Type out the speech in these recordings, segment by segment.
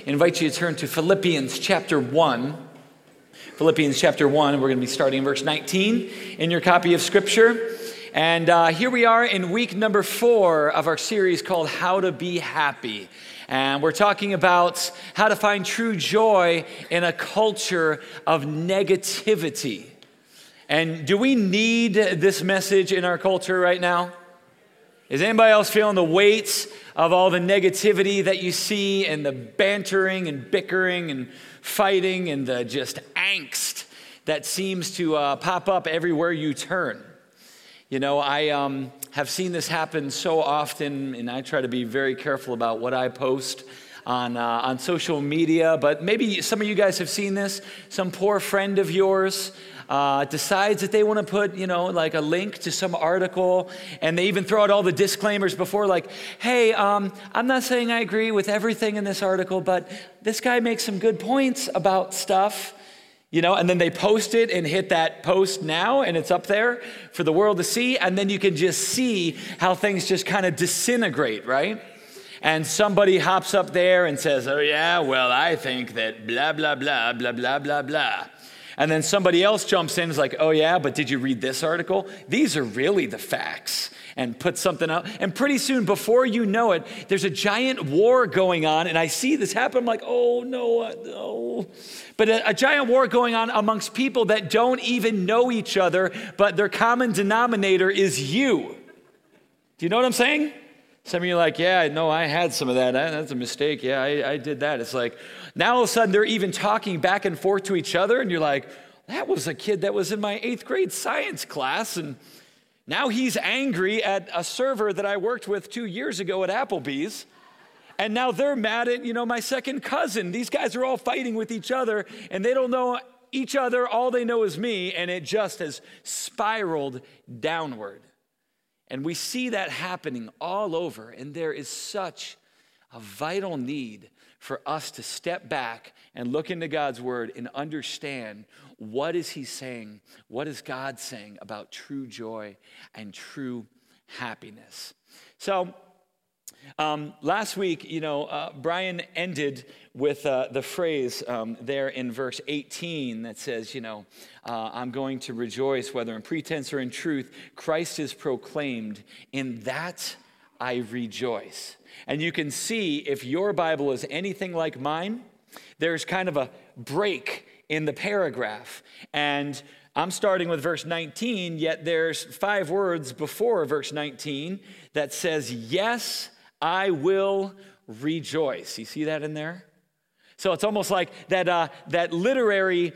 I invite you to turn to Philippians chapter 1. Philippians chapter 1, we're going to be starting in verse 19 in your copy of Scripture. And here we are in week number 4 of our series called How to Be Happy. And we're talking about how to find true joy in a culture of negativity. And do we need this message in our culture right now? Is anybody else feeling the weight of all the negativity that you see and the bantering and bickering and fighting and the just angst that seems to pop up everywhere you turn? You know, I have seen this happen so often, and I try to be very careful about what I post on social media, but maybe some of you guys have seen this. Some poor friend of yours decides that they want to put, like a link to some article, and they even throw out all the disclaimers before, like, hey, I'm not saying I agree with everything in this article, but this guy makes some good points about stuff, and then they post it and hit that post now, and it's up there for the world to see, and then you can just see how things just kind of disintegrate, right? And somebody hops up there and says, oh yeah, well, I think that blah, blah, blah, blah, blah, blah, blah. And then somebody else jumps in and is like, oh yeah, but did you read this article? These are really the facts. And put something out. And pretty soon, before you know it, there's a giant war going on. And I see this happen. I'm like, oh no, no. But a giant war going on amongst people that don't even know each other, but their common denominator is you. Do you know what I'm saying? Some of you are like, yeah, no, I had some of that. That's a mistake. Yeah, I did that. It's like, now all of a sudden they're even talking back and forth to each other. And you're like, that was a kid that was in my 8th grade science class. And now he's angry at a server that I worked with 2 years ago at Applebee's. And now they're mad at, my second cousin. These guys are all fighting with each other and they don't know each other. All they know is me. And it just has spiraled downward. And we see that happening all over, and there is such a vital need for us to step back and look into God's word and understand what is he saying, what is God saying about true joy and true happiness. So last week, Brian ended with the phrase there in verse 18 that says, I'm going to rejoice whether in pretense or in truth, Christ is proclaimed, in that I rejoice. And you can see if your Bible is anything like mine, there's kind of a break in the paragraph. And I'm starting with verse 19, yet there's 5 words before verse 19 that says, yes, I will rejoice. You see that in there? So it's almost like that literary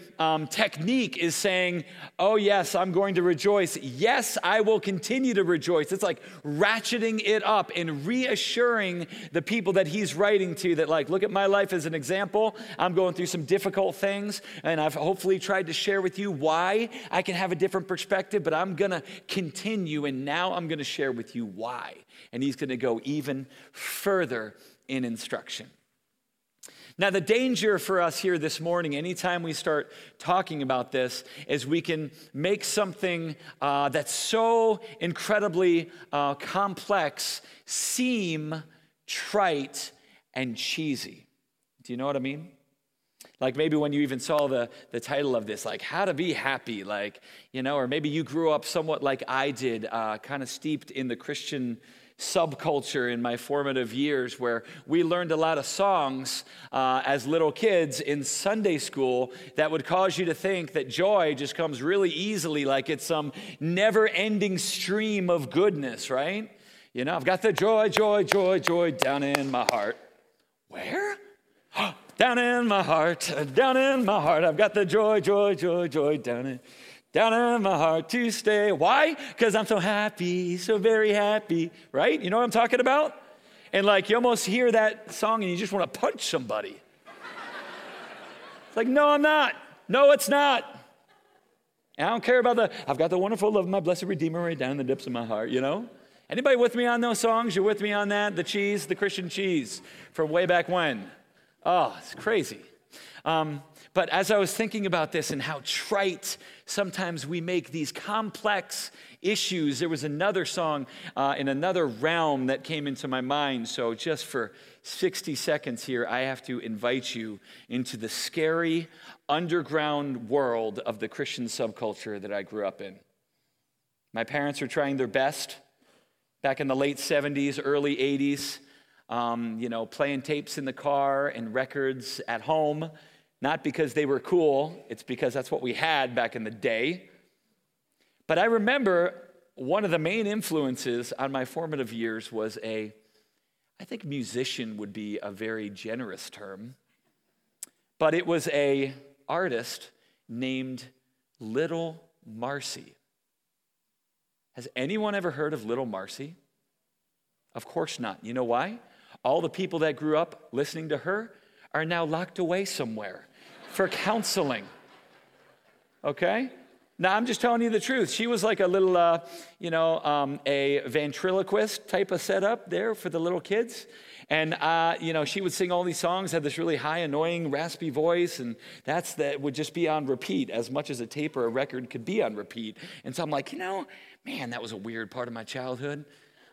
technique is saying, oh, yes, I'm going to rejoice. Yes, I will continue to rejoice. It's like ratcheting it up and reassuring the people that he's writing to that, like, look at my life as an example. I'm going through some difficult things, and I've hopefully tried to share with you why I can have a different perspective, but I'm going to continue, and now I'm going to share with you why. And he's going to go even further in instruction. Now, the danger for us here this morning, anytime we start talking about this, is we can make something that's so incredibly complex seem trite and cheesy. Do you know what I mean? Like maybe when you even saw the title of this, like How to Be Happy, or maybe you grew up somewhat like I did, kind of steeped in the Christian subculture in my formative years, where we learned a lot of songs as little kids in Sunday school that would cause you to think that joy just comes really easily, like it's some never-ending stream of goodness, right? I've got the joy, joy, joy, joy down in my heart. Where? Down in my heart, down in my heart. I've got the joy, joy, joy, joy down in my heart to stay. Why? Because I'm so happy, so very happy, right? You know what I'm talking about? And like you almost hear that song and you just want to punch somebody. It's like, no, I'm not. No, it's not. And I don't care about I've got the wonderful love of my blessed Redeemer right down in the depths of my heart, Anybody with me on those songs? You're with me on that? The Christian cheese from way back when. Oh, it's crazy. But as I was thinking about this and how trite sometimes we make these complex issues, there was another song in another realm that came into my mind. So just for 60 seconds here, I have to invite you into the scary underground world of the Christian subculture that I grew up in. My parents were trying their best back in the late 70s, early 80s, playing tapes in the car and records at home, not because they were cool, it's because that's what we had back in the day. But I remember one of the main influences on my formative years was I think musician would be a very generous term, but it was an artist named Little Marcy. Has anyone ever heard of Little Marcy? Of course not. You know why? All the people that grew up listening to her are now locked away somewhere for counseling, okay? Now, I'm just telling you the truth. She was like a little, a ventriloquist type of setup there for the little kids. And, she would sing all these songs, had this really high, annoying, raspy voice. And that would just be on repeat as much as a tape or a record could be on repeat. And so I'm like, that was a weird part of my childhood.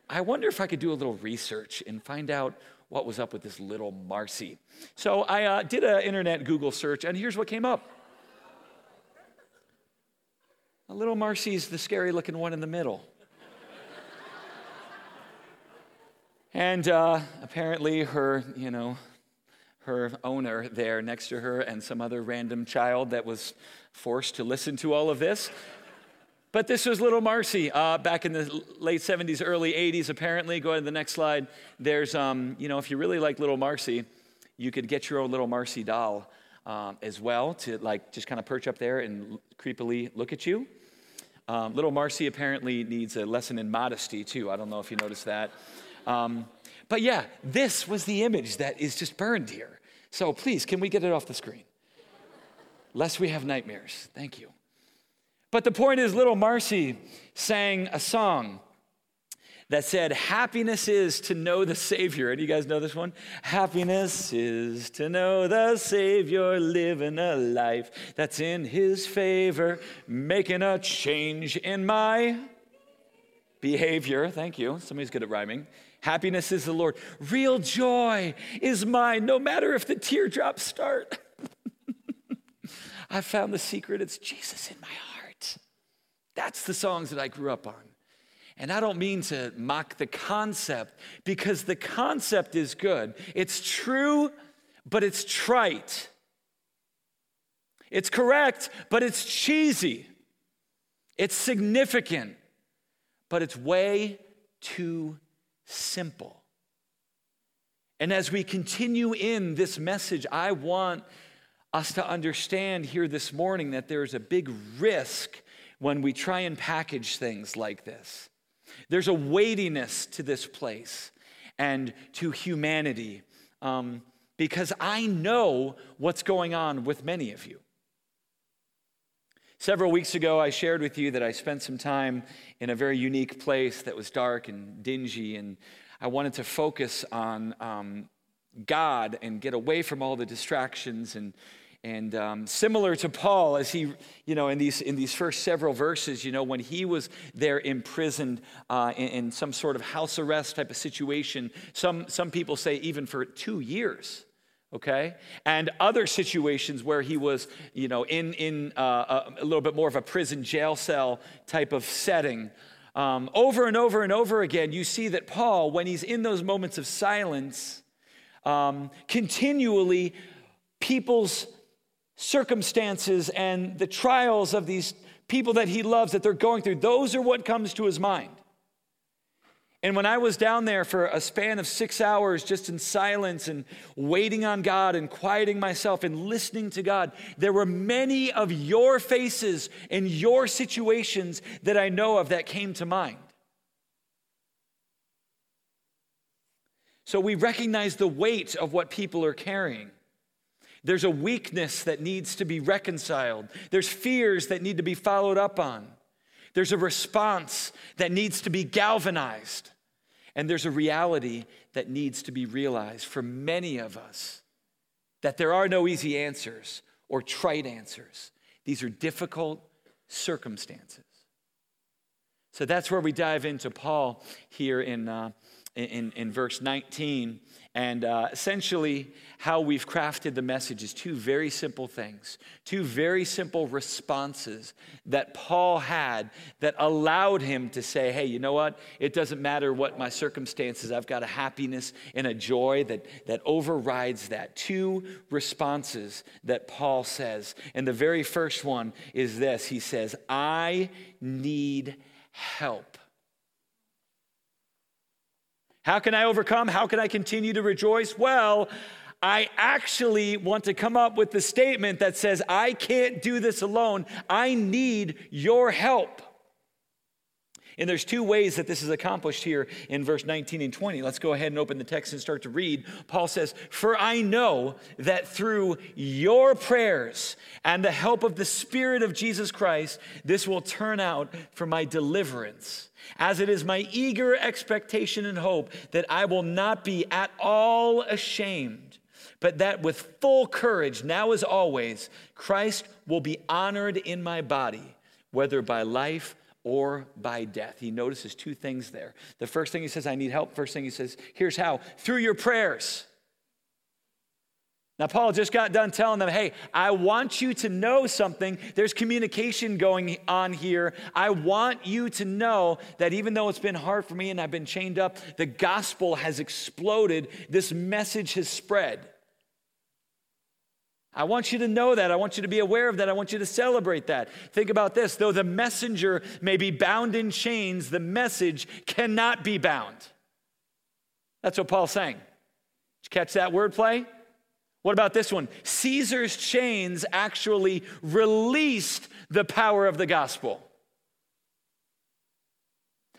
I wonder if I could do a little research and find out what was up with this Little Marcy. So I did an internet Google search, and here's what came up. Little Marcy's the scary-looking one in the middle. And apparently her owner there next to her and some other random child that was forced to listen to all of this. But this was Little Marcy back in the late 70s, early 80s, apparently. Go ahead to the next slide. There's, if you really like Little Marcy, you could get your own Little Marcy doll as well to, just kind of perch up there and creepily look at you. Little Marcy apparently needs a lesson in modesty, too. I don't know if you noticed that. But yeah, this was the image that is just burned here. So please, can we get it off the screen? Lest we have nightmares. Thank you. But the point is, Little Marcy sang a song that said, happiness is to know the Savior. Do you guys know this one? Happiness is to know the Savior, living a life that's in his favor, making a change in my behavior. Thank you. Somebody's good at rhyming. Happiness is the Lord. Real joy is mine, no matter if the teardrops start. I found the secret. It's Jesus in my heart. That's the songs that I grew up on. And I don't mean to mock the concept, because the concept is good. It's true, but it's trite. It's correct, but it's cheesy. It's significant, but it's way too simple. And as we continue in this message, I want us to understand here this morning that there is a big risk when we try and package things like this. There's a weightiness to this place and to humanity, because I know what's going on with many of you. Several weeks ago, I shared with you that I spent some time in a very unique place that was dark and dingy, and I wanted to focus on God and get away from all the distractions. And similar to Paul, as he, in these first several verses, when he was there imprisoned in some sort of house arrest type of situation, some people say even for 2 years, okay? And other situations where he was, in a little bit more of a prison jail cell type of setting. Over and over and over again, you see that Paul, when he's in those moments of silence, continually people's circumstances and the trials of these people that he loves that they're going through, those are what comes to his mind. And when I was down there for a span of 6 hours just in silence and waiting on God and quieting myself and listening to God, there were many of your faces and your situations that I know of that came to mind. So we recognize the weight of what people are carrying. There's a weakness that needs to be reconciled. There's fears that need to be followed up on. There's a response that needs to be galvanized. And there's a reality that needs to be realized for many of us, that there are no easy answers or trite answers. These are difficult circumstances. So that's where we dive into Paul here in in verse 19. And essentially how we've crafted the message is two very simple things, two very simple responses that Paul had that allowed him to say, hey, you know what? It doesn't matter what my circumstances, I've got a happiness and a joy that overrides that. Two responses that Paul says. And the very first one is this. He says, I need help. How can I overcome? How can I continue to rejoice? Well, I actually want to come up with the statement that says, I can't do this alone. I need your help. And there's two ways that this is accomplished here in verse 19 and 20. Let's go ahead and open the text and start to read. Paul says, for I know that through your prayers and the help of the Spirit of Jesus Christ, this will turn out for my deliverance, as it is my eager expectation and hope that I will not be at all ashamed, but that with full courage, now as always, Christ will be honored in my body, whether by life or by death. He notices two things there. The first thing he says, I need help. First thing he says, here's how: through your prayers. Now, Paul just got done telling them, hey, I want you to know something. There's communication going on here. I want you to know that even though it's been hard for me and I've been chained up, the gospel has exploded. This message has spread. I want you to know that. I want you to be aware of that. I want you to celebrate that. Think about this. Though the messenger may be bound in chains, the message cannot be bound. That's what Paul's saying. Did you catch that wordplay? What about this one? Caesar's chains actually released the power of the gospel.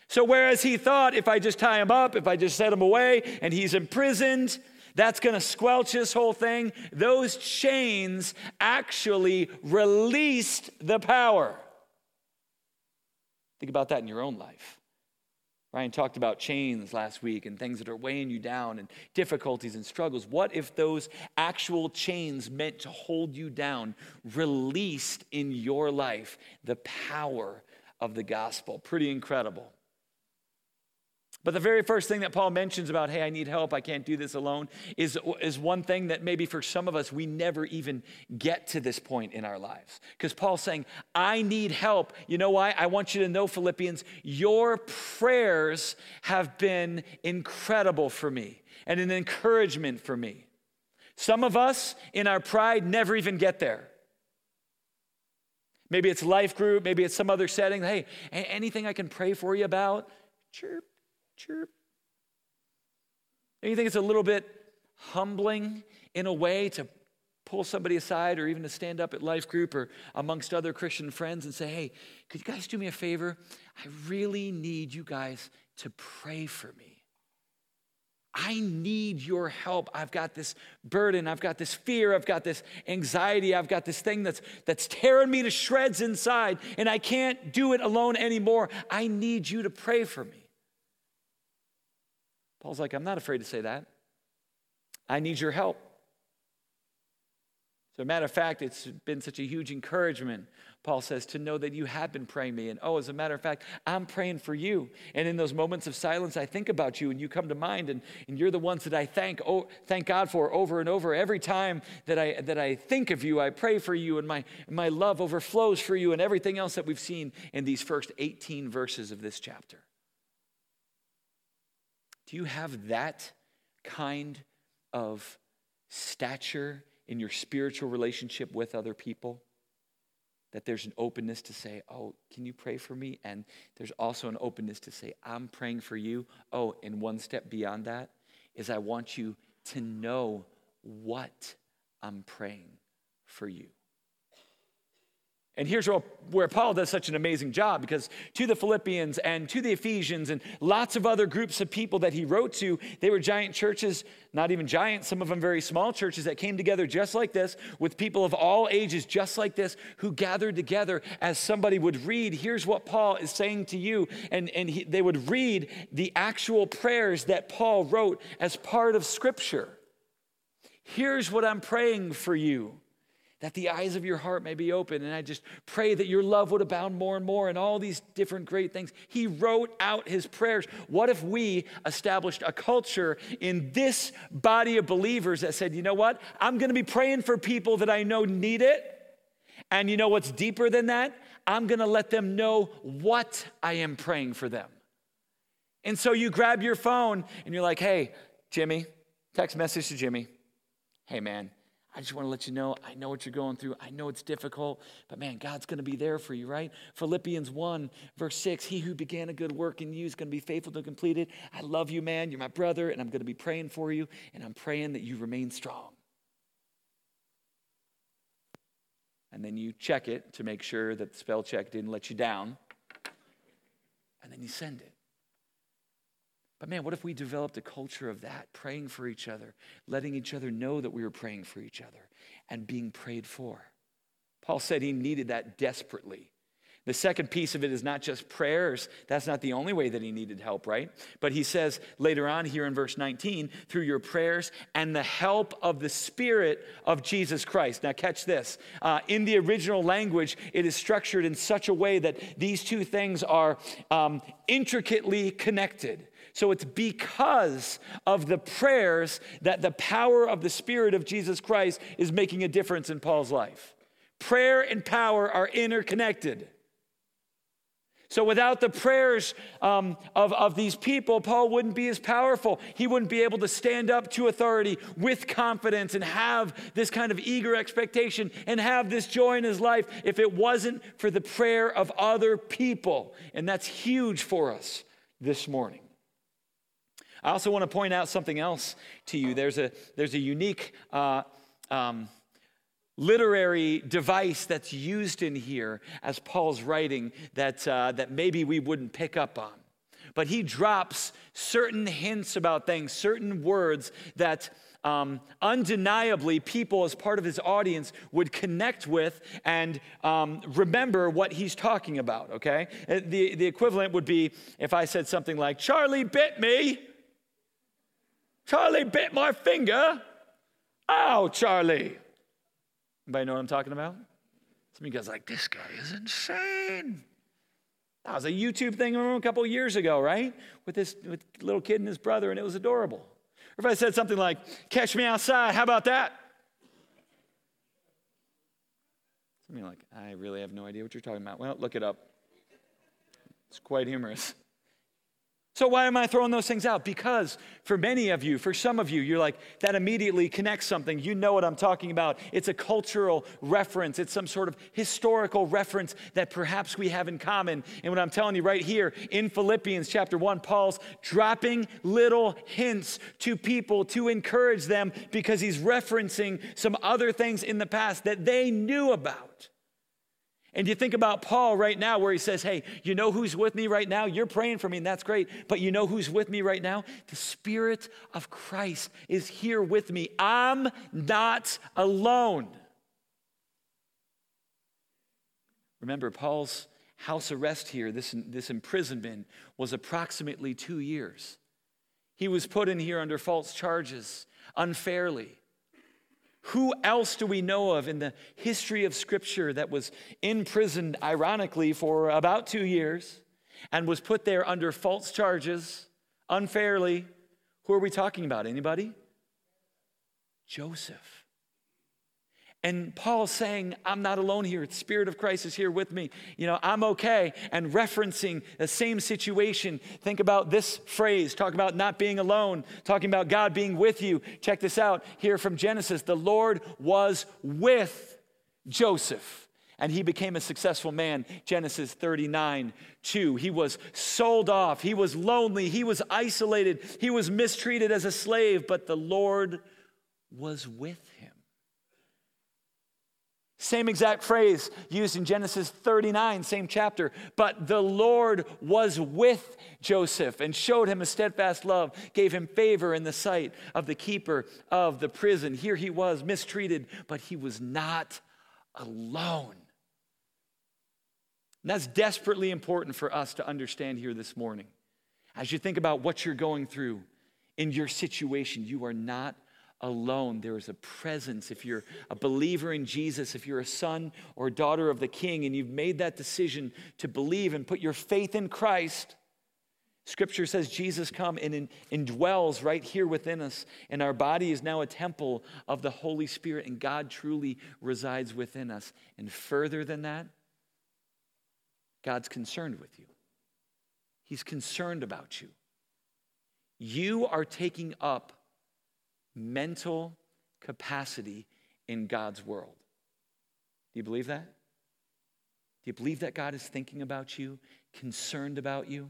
So whereas he thought, if I just tie him up, if I just set him away and he's imprisoned, that's going to squelch this whole thing, those chains actually released the power. Think about that in your own life. Ryan talked about chains last week and things that are weighing you down and difficulties and struggles. What if those actual chains meant to hold you down released in your life the power of the gospel? Pretty incredible. But the very first thing that Paul mentions about, hey, I need help, I can't do this alone, is one thing that maybe for some of us, we never even get to this point in our lives. Because Paul's saying, I need help. You know why? I want you to know, Philippians, your prayers have been incredible for me and an encouragement for me. Some of us in our pride never even get there. Maybe it's life group, maybe it's some other setting. Hey, anything I can pray for you about? Chirp. Chirp. And you think it's a little bit humbling in a way to pull somebody aside or even to stand up at life group or amongst other Christian friends and say, hey, could you guys do me a favor? I really need you guys to pray for me. I need your help. I've got this burden. I've got this fear. I've got this anxiety. I've got this thing that's tearing me to shreds inside, and I can't do it alone anymore. I need you to pray for me. Paul's like, I'm not afraid to say that. I need your help. So a matter of fact, it's been such a huge encouragement, Paul says, to know that you have been praying me. And oh, as a matter of fact, I'm praying for you. And in those moments of silence, I think about you and you come to mind, and you're the ones that I thank God for over and over. Every time that I think of you, I pray for you, and my love overflows for you and everything else that we've seen in these first 18 verses of this chapter. Do you have that kind of stature in your spiritual relationship with other people? That there's an openness to say, oh, can you pray for me? And there's also an openness to say, I'm praying for you. Oh, and one step beyond that is I want you to know what I'm praying for you. And here's where Paul does such an amazing job, because to the Philippians and to the Ephesians and lots of other groups of people that he wrote to, they were giant churches, not even giant, some of them very small churches that came together just like this with people of all ages just like this who gathered together as somebody would read, here's what Paul is saying to you. And they would read the actual prayers that Paul wrote as part of Scripture. Here's what I'm praying for you. that the eyes of your heart may be open. And I just pray that your love would abound more and more and all these different great things. He wrote out his prayers. What if we established a culture in this body of believers that said, you know what? I'm going to be praying for people that I know need it. And you know what's deeper than that? I'm going to let them know what I am praying for them. And so you grab your phone and you're like, hey, Jimmy, text message to Jimmy. Hey, man. I just want to let you know, I know what you're going through. I know it's difficult, but man, God's going to be there for you, right? Philippians 1, verse 6, he who began a good work in you is going to be faithful to complete it. I love you, man. You're my brother, and I'm going to be praying for you, and I'm praying that you remain strong. And then you check it to make sure that the spell check didn't let you down, and then you send it. But man, what if we developed a culture of that, praying for each other, letting each other know that we were praying for each other and being prayed for? Paul said he needed that desperately. The second piece of it is not just prayers. That's not the only way that he needed help, right? But he says later on here in verse 19, through your prayers and the help of the Spirit of Jesus Christ. Now catch this. In the original language, it is structured in such a way that these two things are intricately connected. So it's because of the prayers that the power of the Spirit of Jesus Christ is making a difference in Paul's life. Prayer and power are interconnected. So without the prayers of these people, Paul wouldn't be as powerful. He wouldn't be able to stand up to authority with confidence and have this kind of eager expectation and have this joy in his life if it wasn't for the prayer of other people. And that's huge for us this morning. I also want to point out something else to you. There's a unique literary device that's used in here as Paul's writing that maybe we wouldn't pick up on. But he drops certain hints about things, certain words that undeniably people as part of his audience would connect with and remember what he's talking about, okay? The equivalent would be if I said something like, Charlie bit me. Charlie bit my finger. Ow, Charlie. Anybody know what I'm talking about? Some of you guys are like, this guy is insane. That was a YouTube thing a couple years ago, right? With little kid and his brother, and it was adorable. Or if I said something like, catch me outside, how about that? Some of you are like, I really have no idea what you're talking about. Well, look it up. It's quite humorous. So why am I throwing those things out? Because for many of you, for some of you, you're like, that immediately connects something. You know what I'm talking about. It's a cultural reference. It's some sort of historical reference that perhaps we have in common. And what I'm telling you right here in Philippians chapter 1, Paul's dropping little hints to people to encourage them because he's referencing some other things in the past that they knew about. And you think about Paul right now where he says, hey, you know who's with me right now? You're praying for me, and that's great. But you know who's with me right now? The Spirit of Christ is here with me. I'm not alone. Remember, Paul's house arrest here, this imprisonment, was approximately 2 years. He was put in here under false charges, unfairly. Who else do we know of in the history of Scripture that was imprisoned, ironically, for about 2 years and was put there under false charges, unfairly? Who are we talking about? Anybody? Joseph. And Paul saying, I'm not alone here. The Spirit of Christ is here with me. You know, I'm okay. And referencing the same situation. Think about this phrase. Talk about not being alone. Talking about God being with you. Check this out here from Genesis. The Lord was with Joseph, and he became a successful man. Genesis 39:2. He was sold off. He was lonely. He was isolated. He was mistreated as a slave. But the Lord was with him. Same exact phrase used in Genesis 39, same chapter. But the Lord was with Joseph and showed him a steadfast love, gave him favor in the sight of the keeper of the prison. Here he was mistreated, but he was not alone. And that's desperately important for us to understand here this morning. As you think about what you're going through in your situation, you are not alone. There is a presence. If you're a believer in Jesus, if you're a son or daughter of the King, and you've made that decision to believe and put your faith in Christ, Scripture says Jesus come and indwells right here within us, and our body is now a temple of the Holy Spirit, and God truly resides within us. And further than that, God's concerned with you. He's concerned about you. You are taking up mental capacity in God's world. Do you believe that? Do you believe that God is thinking about you, concerned about you?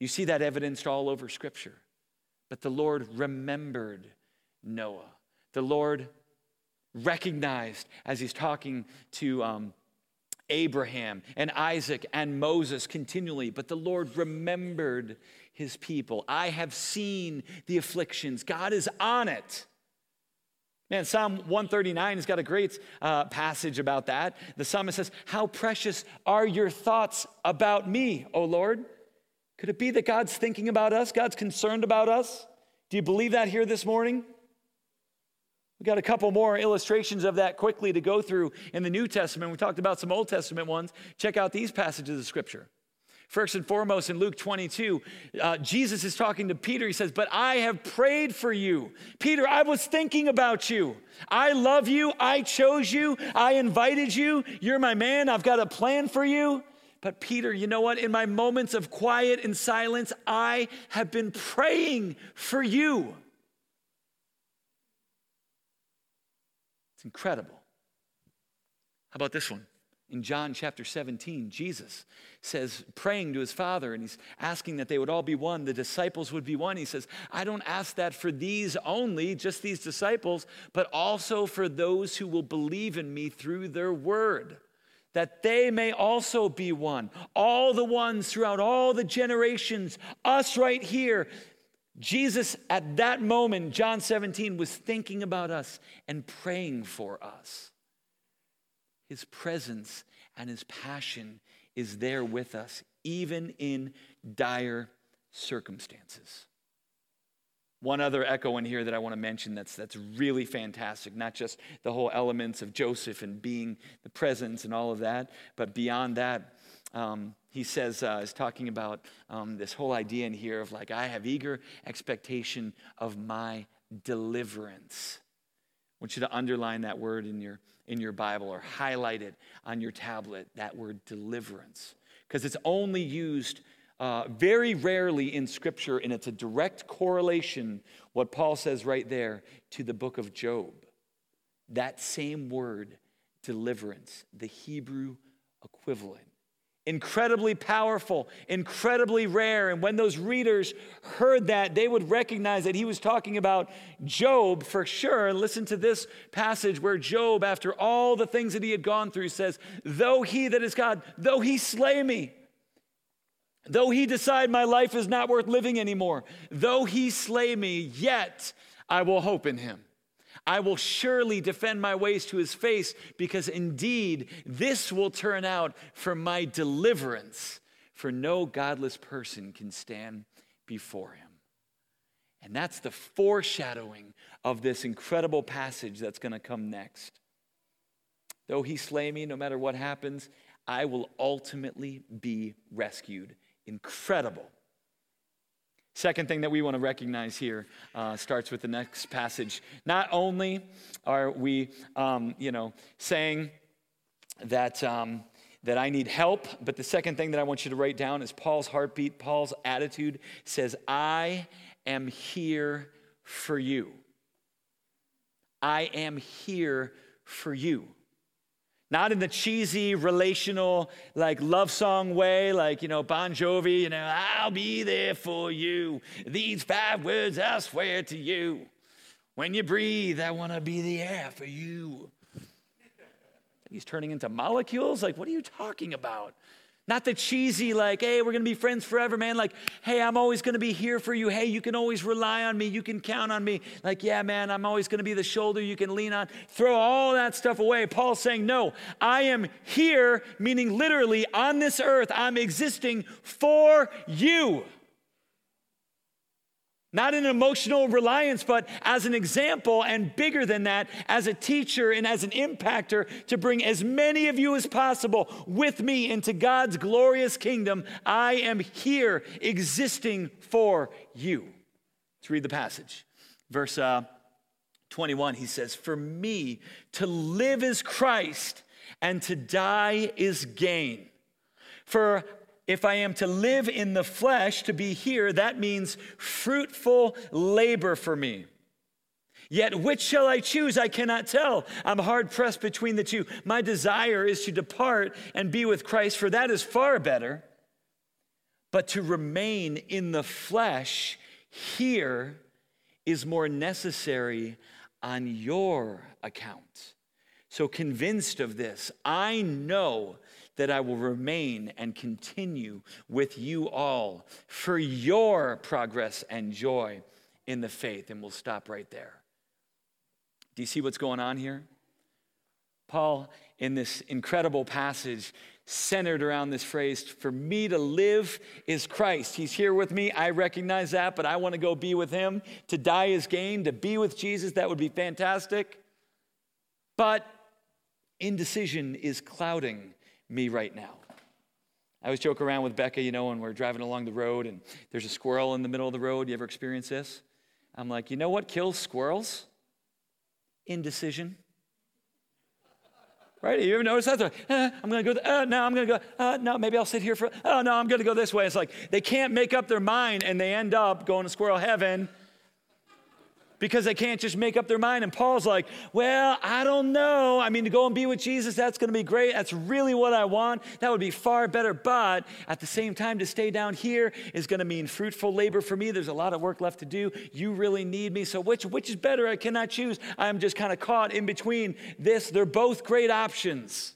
You see that evidenced all over Scripture. But the Lord remembered Noah. The Lord recognized as he's talking to Abraham and Isaac and Moses continually, but the Lord remembered his people. I have seen the afflictions. God is on it. Man, Psalm 139 has got a great passage about that. The psalmist says, "How precious are your thoughts about me, O Lord." Could it be that God's thinking about us? God's concerned about us? Do you believe that here this morning? We've got a couple more illustrations of that quickly to go through in the New Testament. We talked about some Old Testament ones. Check out these passages of Scripture. First and foremost, in Luke 22, Jesus is talking to Peter. He says, "But I have prayed for you. Peter, I was thinking about you. I love you. I chose you. I invited you. You're my man. I've got a plan for you. But Peter, you know what? In my moments of quiet and silence, I have been praying for you." It's incredible. How about this one? In John chapter 17, Jesus says, praying to his Father, and he's asking that they would all be one, the disciples would be one. He says, "I don't ask that for these only, just these disciples, but also for those who will believe in me through their word, that they may also be one. All the ones throughout all the generations, us right here." Jesus, at that moment, John 17, was thinking about us and praying for us. His presence and his passion is there with us, even in dire circumstances. One other echo in here that I want to mention that's really fantastic, not just the whole elements of Joseph and being the presence and all of that, but beyond that, he says, is talking about this whole idea in here of like, I have eager expectation of my deliverance. I want you to underline that word in your Bible or highlight it on your tablet, that word deliverance, because it's only used very rarely in Scripture, and it's a direct correlation, what Paul says right there, to the book of Job. That same word, deliverance, the Hebrew equivalent. Incredibly powerful, incredibly rare. And when those readers heard that, they would recognize that he was talking about Job for sure. And listen to this passage where Job, after all the things that he had gone through, says, "Though he that is God, though he slay me, though he decide my life is not worth living anymore, though he slay me, yet I will hope in him. I will surely defend my ways to his face, because indeed this will turn out for my deliverance, for no godless person can stand before him." And that's the foreshadowing of this incredible passage that's going to come next. Though he slay me, no matter what happens, I will ultimately be rescued. Incredible. Second thing that we want to recognize here starts with the next passage. Not only are we, saying that I need help, but the second thing that I want you to write down is Paul's heartbeat. Paul's attitude says, "I am here for you. I am here for you." Not in the cheesy, relational, like love song way, like, Bon Jovi, "I'll be there for you. These 5 words I swear to you. When you breathe, I want to be the air for you." He's turning into molecules? Like, what are you talking about? Not the cheesy, like, "Hey, we're going to be friends forever, man." Like, "Hey, I'm always going to be here for you. Hey, you can always rely on me. You can count on me. Like, yeah, man, I'm always going to be the shoulder you can lean on." Throw all that stuff away. Paul's saying, "No, I am here," meaning literally on this earth, I'm existing for you. Not an emotional reliance, but as an example, and bigger than that, as a teacher and as an impactor, to bring as many of you as possible with me into God's glorious kingdom. I am here existing for you. Let's read the passage. Verse 21, he says, "For me to live is Christ, and to die is gain. For if I am to live in the flesh, to be here, that means fruitful labor for me. Yet which shall I choose? I cannot tell. I'm hard pressed between the two. My desire is to depart and be with Christ, for that is far better. But to remain in the flesh here is more necessary on your account. So convinced of this, I know that I will remain and continue with you all for your progress and joy in the faith." And we'll stop right there. Do you see what's going on here? Paul, in this incredible passage, centered around this phrase, "For me to live is Christ." He's here with me. I recognize that, but I want to go be with him. To die is gain. To be with Jesus, that would be fantastic. But indecision is clouding me right now. I always joke around with Becca, you know, when we're driving along the road and there's a squirrel in the middle of the road. You ever experience this? I'm like, you know what kills squirrels? Indecision. Right? You ever notice that? Like, I'm going to go, no, I'm going to go, no, maybe I'll sit here for, oh, no, I'm going to go this way. It's like they can't make up their mind and they end up going to squirrel heaven because they can't just make up their mind. And Paul's like, well, I don't know. I mean, to go and be with Jesus, that's going to be great. That's really what I want. That would be far better. But at the same time, to stay down here is going to mean fruitful labor for me. There's a lot of work left to do. You really need me. So which is better? I cannot choose. I'm just kind of caught in between this. They're both great options.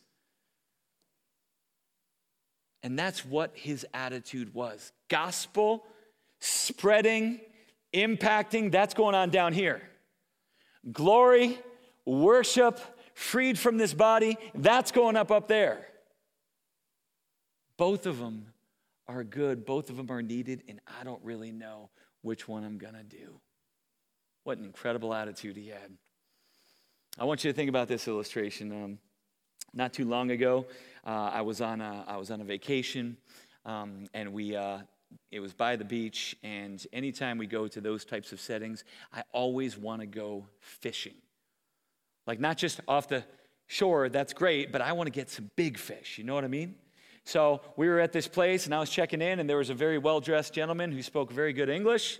And that's what his attitude was. Gospel spreading, impacting, that's going on down here. Glory, worship, freed from this body, that's going up there. Both of them are good. Both of them are needed, and I don't really know which one I'm going to do. What an incredible attitude he had. I want you to think about this illustration. Not too long ago, I was on a vacation, and we... It was by the beach, and anytime we go to those types of settings, I always want to go fishing. Like, not just off the shore, that's great, but I want to get some big fish, you know what I mean? So we were at this place, and I was checking in, and there was a very well-dressed gentleman who spoke very good English.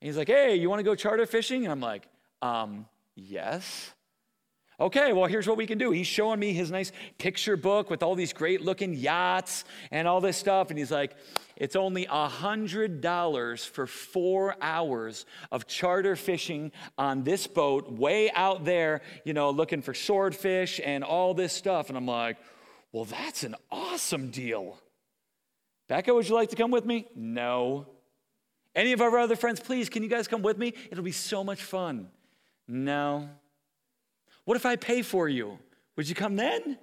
And he's like, "Hey, you want to go charter fishing?" And I'm like, yes. Okay, well, here's what we can do. He's showing me his nice picture book with all these great-looking yachts and all this stuff. And he's like, "It's only $100 for 4 hours of charter fishing on this boat way out there, you know, looking for swordfish and all this stuff." And I'm like, well, that's an awesome deal. "Becca, would you like to come with me?" "No." "Any of our other friends, please, can you guys come with me? It'll be so much fun." "No." "What if I pay for you? Would you come then?"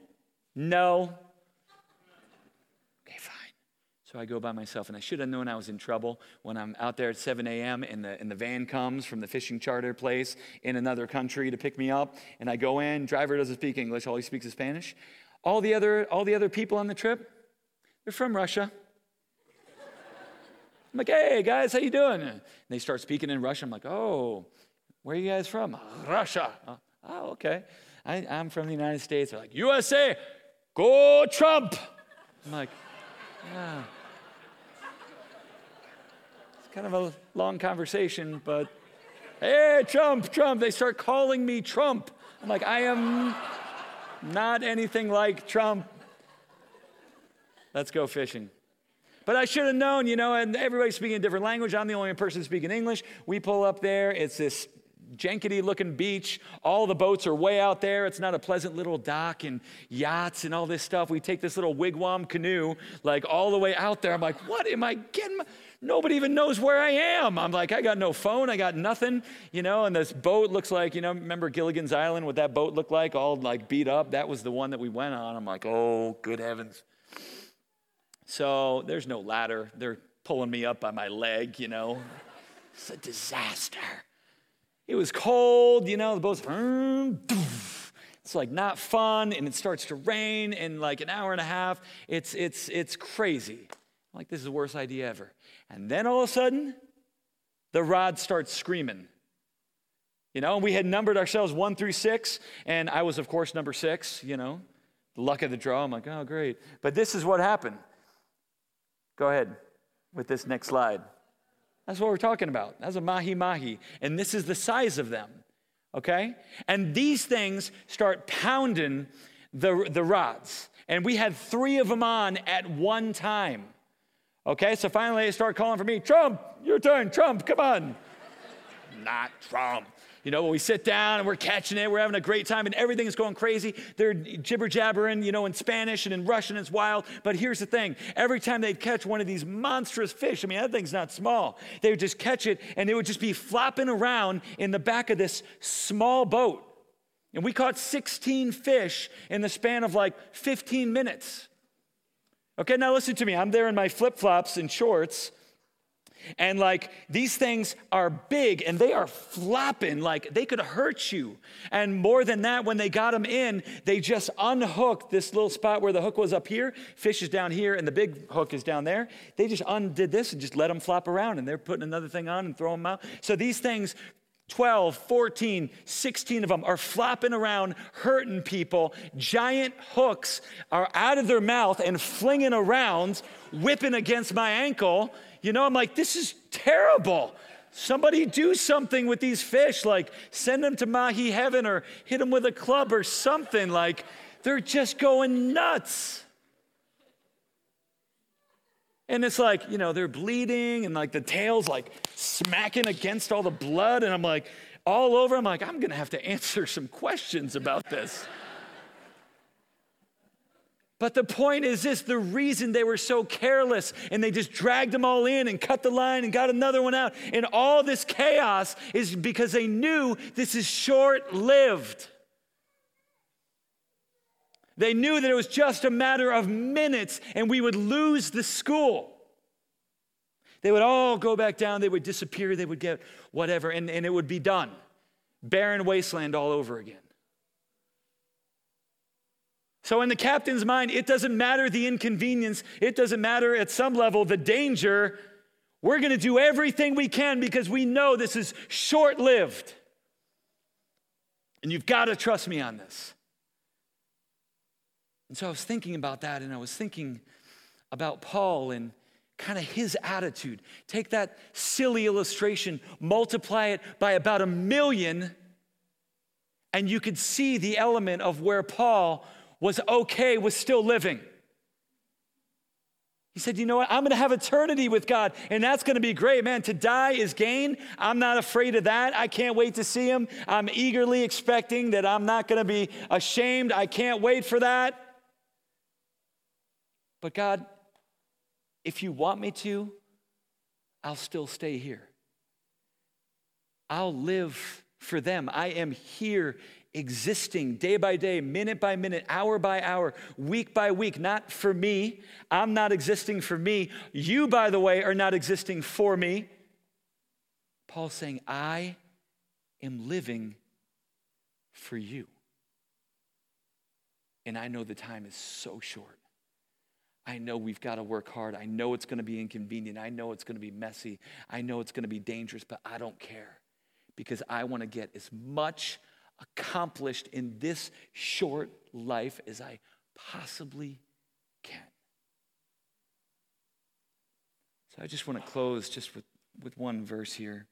"No." Okay, fine. So I go by myself, and I should have known I was in trouble when I'm out there at 7 a.m. and the van comes from the fishing charter place in another country to pick me up, and I go in. Driver doesn't speak English. All he speaks is Spanish. All the other people on the trip, they're from Russia. I'm like, "Hey, guys, how you doing?" And they start speaking in Russian. I'm like, "Oh, where are you guys from?" "Russia." "Oh, okay. I'm from the United States." They're like, "USA, go Trump." I'm like, yeah. It's kind of a long conversation, but "Hey, Trump. They start calling me Trump. I'm like, I am not anything like Trump. Let's go fishing. But I should have known, you know, and everybody's speaking a different language. I'm the only person speaking English. We pull up there. It's this jankety-looking beach. All the boats are way out there. It's not a pleasant little dock and yachts and all this stuff. We take this little wigwam canoe, like, all the way out there. I'm like, what am I getting? Nobody even knows where I am. I'm like, I got no phone. I got nothing, you know, and this boat looks like, you know, remember Gilligan's Island, what that boat looked like, all, like, beat up? That was the one that we went on. I'm like, oh, good heavens. So there's no ladder. They're pulling me up by my leg, you know. It's a disaster. It was cold, you know, the boat's, it's like not fun, and it starts to rain in like an hour and a half. It's crazy. I'm like, this is the worst idea ever. And then all of a sudden, the rod starts screaming. You know, and we had numbered ourselves 1 through 6, and I was, of course, number 6, you know. The luck of the draw, I'm like, oh, great. But this is what happened. Go ahead with this next slide. That's what we're talking about. That's a mahi-mahi. And this is the size of them, okay? And these things start pounding the rods. And we had 3 of them on at one time, okay? So finally, they start calling for me, Trump, your turn, Trump, come on. Not Trump. You know, we sit down and we're catching it. We're having a great time and everything is going crazy. They're jibber-jabbering, you know, in Spanish and in Russian. It's wild. But here's the thing. Every time they'd catch one of these monstrous fish, I mean, that thing's not small. They would just catch it and it would just be flopping around in the back of this small boat. And we caught 16 fish in the span of like 15 minutes. Okay, now listen to me. I'm there in my flip-flops and shorts. And like these things are big and they are flopping like they could hurt you. And more than that, when they got them in, they just unhooked this little spot where the hook was up here. Fish is down here and the big hook is down there. They just undid this and just let them flop around, and they're putting another thing on and throwing them out. So these things, 12, 14, 16 of them are flopping around, hurting people. Giant hooks are out of their mouth and flinging around, whipping against my ankle. You know, I'm like, this is terrible. Somebody do something with these fish, like send them to Mahi Heaven or hit them with a club or something. Like, they're just going nuts. And it's like, you know, they're bleeding and like the tail's like smacking against all the blood. And I'm like, all over. I'm like, I'm going to have to answer some questions about this. But the point is this, the reason they were so careless and they just dragged them all in and cut the line and got another one out and all this chaos is because they knew this is short-lived. They knew that it was just a matter of minutes and we would lose the school. They would all go back down, they would disappear, they would get whatever, and it would be done. Barren wasteland all over again. So in the captain's mind, it doesn't matter the inconvenience. It doesn't matter at some level the danger. We're going to do everything we can because we know this is short-lived. And you've got to trust me on this. And so I was thinking about that, and I was thinking about Paul and kind of his attitude. Take that silly illustration, multiply it by about 1,000,000, and you could see the element of where Paul was okay with still living. He said, you know what? I'm going to have eternity with God, and that's going to be great, man. To die is gain. I'm not afraid of that. I can't wait to see him. I'm eagerly expecting that I'm not going to be ashamed. I can't wait for that. But God, if you want me to, I'll still stay here. I'll live for them. I am here existing day by day, minute by minute, hour by hour, week by week, not for me. I'm not existing for me. You, by the way, are not existing for me. Paul's saying, I am living for you. And I know the time is so short. I know we've got to work hard. I know it's going to be inconvenient. I know it's going to be messy. I know it's going to be dangerous, but I don't care because I want to get as much accomplished in this short life as I possibly can. So I just want to close just with one verse here.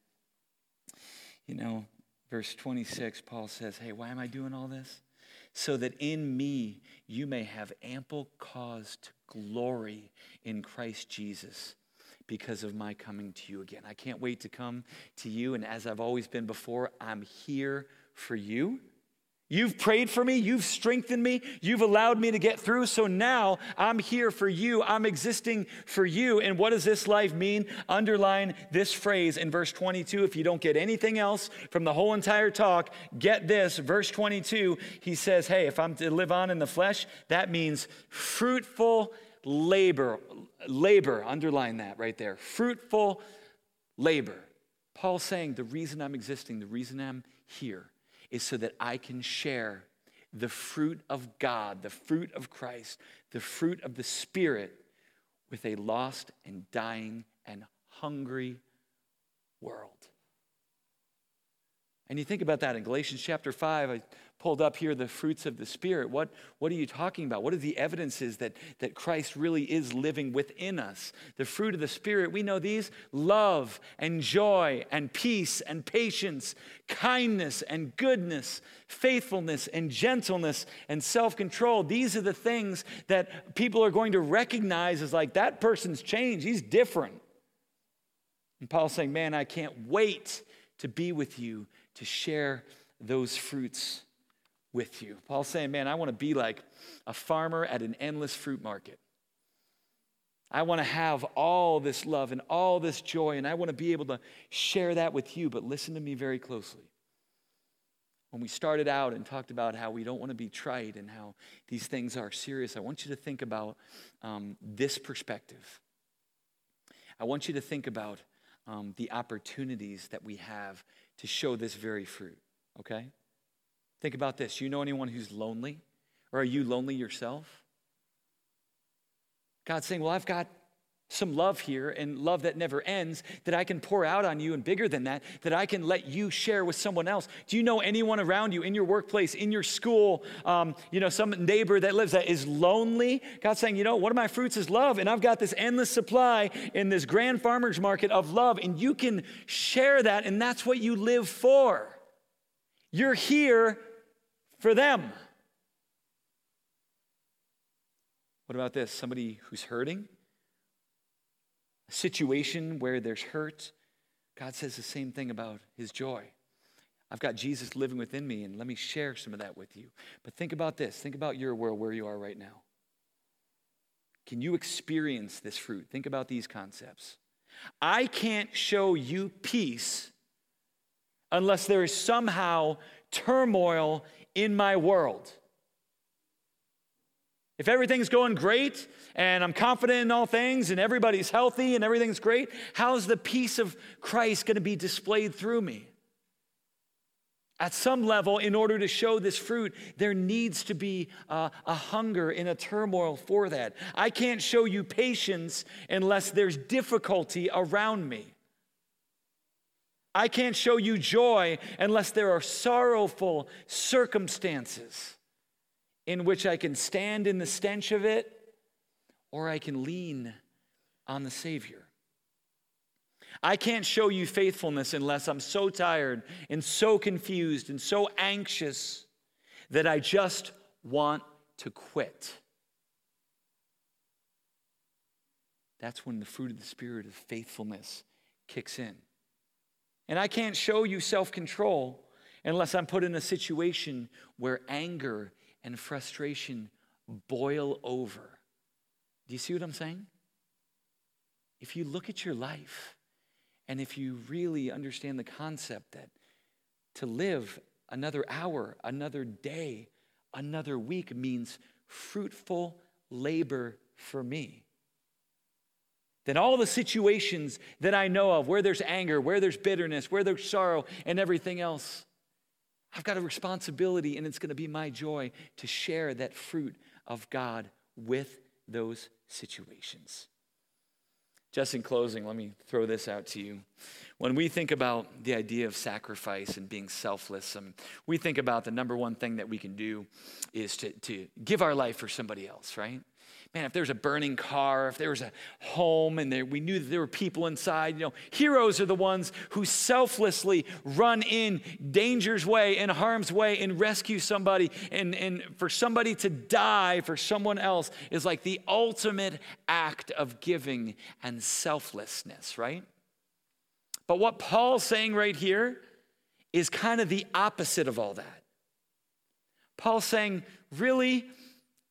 You know, verse 26, Paul says, hey, why am I doing all this? So that in me you may have ample cause to glory in Christ Jesus, because of my coming to you again. I can't wait to come to you, and as I've always been before, I'm here for you. You've prayed for me. You've strengthened me. You've allowed me to get through. So now I'm here for you. I'm existing for you. And what does this life mean? Underline this phrase in verse 22. If you don't get anything else from the whole entire talk, get this. Verse 22, he says, hey, if I'm to live on in the flesh, that means fruitful labor. Labor, underline that right there. Fruitful labor. Paul's saying the reason I'm existing, the reason I'm here is so that I can share the fruit of God, the fruit of Christ, the fruit of the Spirit with a lost and dying and hungry world. And you think about that in Galatians chapter 5, I pulled up here the fruits of the Spirit. What are you talking about? What are the evidences that Christ really is living within us? The fruit of the Spirit, we know these: love and joy and peace and patience, kindness and goodness, faithfulness and gentleness and self-control. These are the things that people are going to recognize as like, that person's changed, he's different. And Paul's saying, man, I can't wait to be with you, to share those fruits with you. Paul's saying, man, I want to be like a farmer at an endless fruit market. I want to have all this love and all this joy, and I want to be able to share that with you, but listen to me very closely. When we started out and talked about how we don't want to be trite and how these things are serious, I want you to think about this perspective. I want you to think about the opportunities that we have to show this very fruit, okay? Think about this. You know anyone who's lonely? Or are you lonely yourself? God's saying, well, I've got some love here and love that never ends that I can pour out on you, and bigger than that I can let you share with someone else. Do you know anyone around you, in your workplace, in your school, some neighbor that is lonely? God's saying, one of my fruits is love, and I've got this endless supply in this grand farmer's market of love, and you can share that, and that's what you live for. You're here for them. What about this? Somebody who's hurting? A situation where there's hurt, God says the same thing about his joy. I've got Jesus living within me, and let me share some of that with you. But think about this. Think about your world where you are right now. Can you experience this fruit? Think about these concepts. I can't show you peace unless there is somehow turmoil in my world. If everything's going great and I'm confident in all things and everybody's healthy and everything's great, how's the peace of Christ going to be displayed through me? At some level, in order to show this fruit, there needs to be a hunger and a turmoil for that. I can't show you patience unless there's difficulty around me. I can't show you joy unless there are sorrowful circumstances in which I can stand in the stench of it, or I can lean on the Savior. I can't show you faithfulness unless I'm so tired and so confused and so anxious that I just want to quit. That's when the fruit of the Spirit of faithfulness kicks in. And I can't show you self-control unless I'm put in a situation where anger and frustration boil over. Do you see what I'm saying? If you look at your life, and if you really understand the concept that to live another hour, another day, another week means fruitful labor for me, then all the situations that I know of where there's anger, where there's bitterness, where there's sorrow and everything else, I've got a responsibility, and it's going to be my joy to share that fruit of God with those situations. Just in closing, let me throw this out to you. When we think about the idea of sacrifice and being selfless, and we think about the number one thing that we can do is to give our life for somebody else, right? Man, if there was a burning car, if there was a home and we knew that there were people inside, heroes are the ones who selflessly run in danger's way and harm's way and rescue somebody. And for somebody to die for someone else is like the ultimate act of giving and selflessness, right? But what Paul's saying right here is kind of the opposite of all that. Paul's saying, really,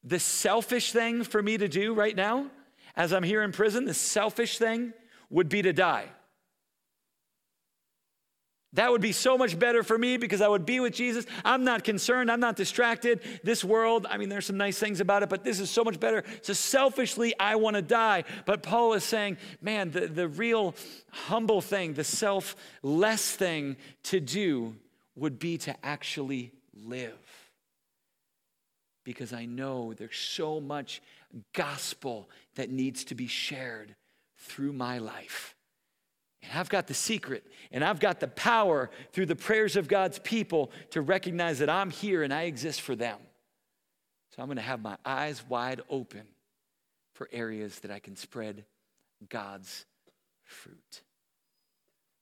the selfish thing for me to do right now, as I'm here in prison, the selfish thing would be to die. That would be so much better for me because I would be with Jesus. I'm not concerned. I'm not distracted. This world, I mean, there's some nice things about it, but this is so much better. So selfishly, I want to die. But Paul is saying, man, the real humble thing, the selfless thing to do would be to actually live. Because I know there's so much gospel that needs to be shared through my life. And I've got the secret, and I've got the power through the prayers of God's people to recognize that I'm here and I exist for them. So I'm going to have my eyes wide open for areas that I can spread God's fruit.